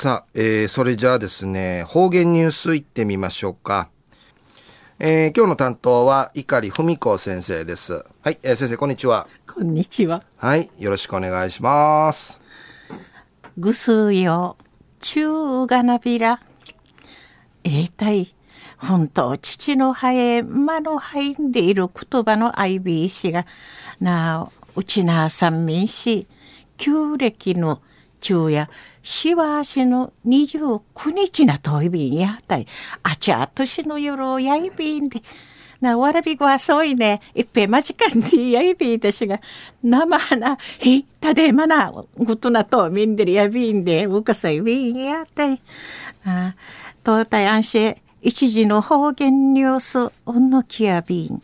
さあ、それじゃあですね、方言ニュースいってみましょうか。今日の担当は碇文子先生です。はい、先生こんにちは。こんにちは。はい、よろしくお願いします。ぐすよ、ちゅうがなびら。たい、本当父のはえ、まのはいんでいる言葉の IBC が、なお、うちな三民し、旧暦の昼夜、しわしの29日なといびんやたい。あちゃとしの夜をやいびんで。な、わらびごはそういね。いっぺんまじかんでやいびんでしが。なまな、ひたでまな、ごとなとみんでりやびんで、うかさいびんやたい。あ、とうたいあんし、一時の方言ニュース、おのきやびん。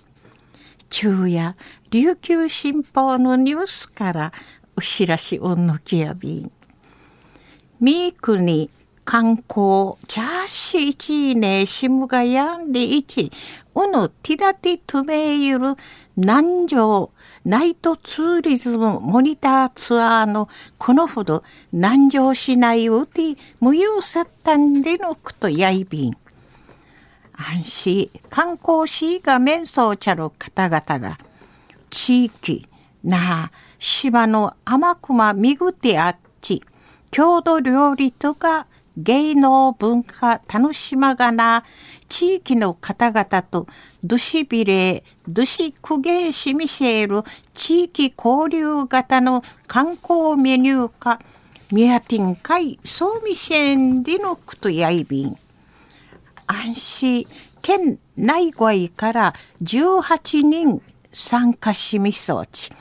昼夜、琉球新報のニュースから、うしらしおのきやびん。ミークに観光、チャーシーチーネーシムがやんでいち、うぬティダティトメイユル南城ナイトツーリズムモニターツアーのこのほど南城市内をて無用さったんでのくとやいびん。安心、観光しが面相ちゃる方々が、地域、なあ、島の天熊みぐてあっち、郷土料理とか芸能文化楽しまがな地域の方々とドシビレドシクゲーシミシェル地域交流型の観光メニューかミヤティンカイソーミシェンディノクトヤイビン安心県内外から18人参加しみそうち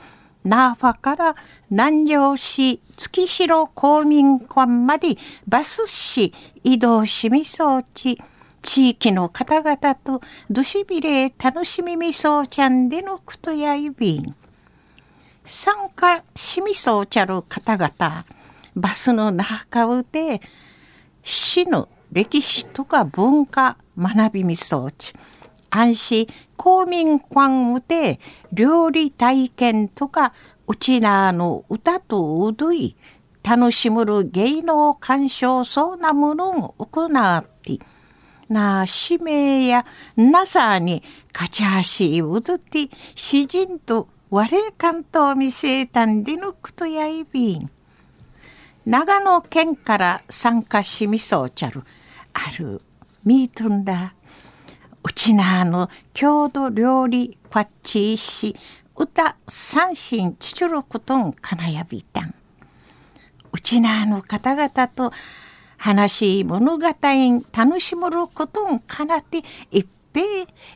ナーファから南城市月城公民館までバスし移動しみそうち地域の方々とどしびれ楽しみみそうちゃんでのことやいびん参加しみそうちゃる方々バスの中で市の歴史とか文化学びみそうち安心公民館で料理体験とかうちなの歌と踊り楽しむる芸能鑑賞そうなものを行ってな使命やなさにかちはし踊って詩人と我関東見せたんでのことやいびん長野県から参加しみそうちゃるあるミートンだうちなの郷土料理パッチし歌三振ちちゅることんかなやびたんうちなの方々と話し物語ん楽しむることんかなっていっぺ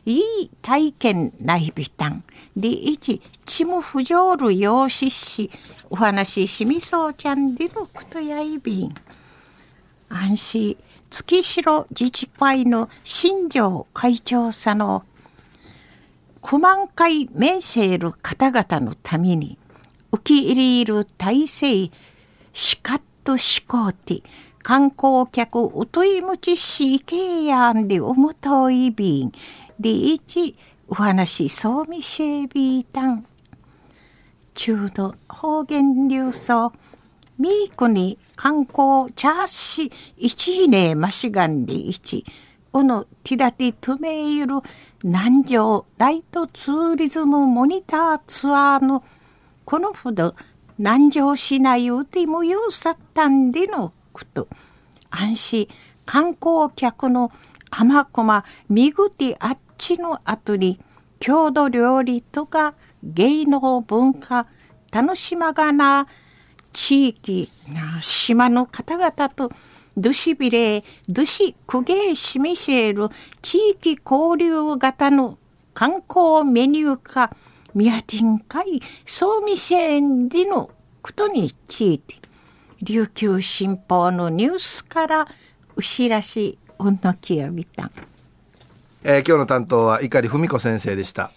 いい体験ないびたんでいちちむ不浄るようししお話ししみそうちゃんでのことやいびん安心月城自治会の新庄会長さの9万回面せる方々のために受け入れいる体制しかっとしこうて観光客うといむちしいけやんでおもといびんでいちお話そうみしえびいたん中度方言流送ミークに観光チャーシー一ねましがんで一おのティダティトメイル南城ライトツーリズムモニターツアーのこのほど南城市内うてもようさったんでのこと安心観光客の天熊みぐてあっちの後に郷土料理とか芸能文化楽しまがな地域な島の方々とドシビレドシクゲーシミシェル地域交流型の観光メニューかミアティンカイソーミシェンでのことについて琉球新報のニュースからうしらしおのきやびたん、今日の担当は碇文子先生でした。